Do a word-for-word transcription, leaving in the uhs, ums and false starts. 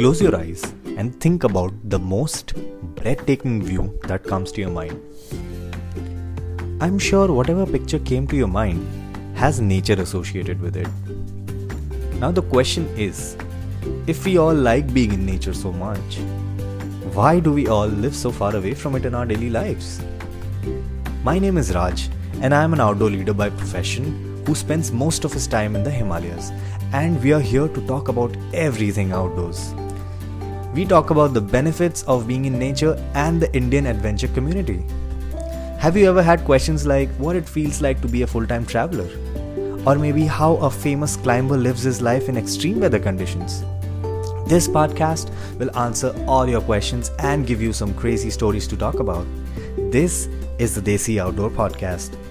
Close your eyes and think about the most breathtaking view that comes to your mind. I'm sure whatever picture came to your mind has nature associated with it. Now the question is, if we all like being in nature so much, why do we all live so far away from it in our daily lives? My name is Raj and I am an outdoor leader by profession who spends most of his time in the Himalayas, and we are here to talk about everything outdoors. We talk about the benefits of being in nature and the Indian adventure community. Have you ever had questions like what it feels like to be a full-time traveler? Or maybe how a famous climber lives his life in extreme weather conditions? This podcast will answer all your questions and give you some crazy stories to talk about. This is the Desi Outdoor Podcast.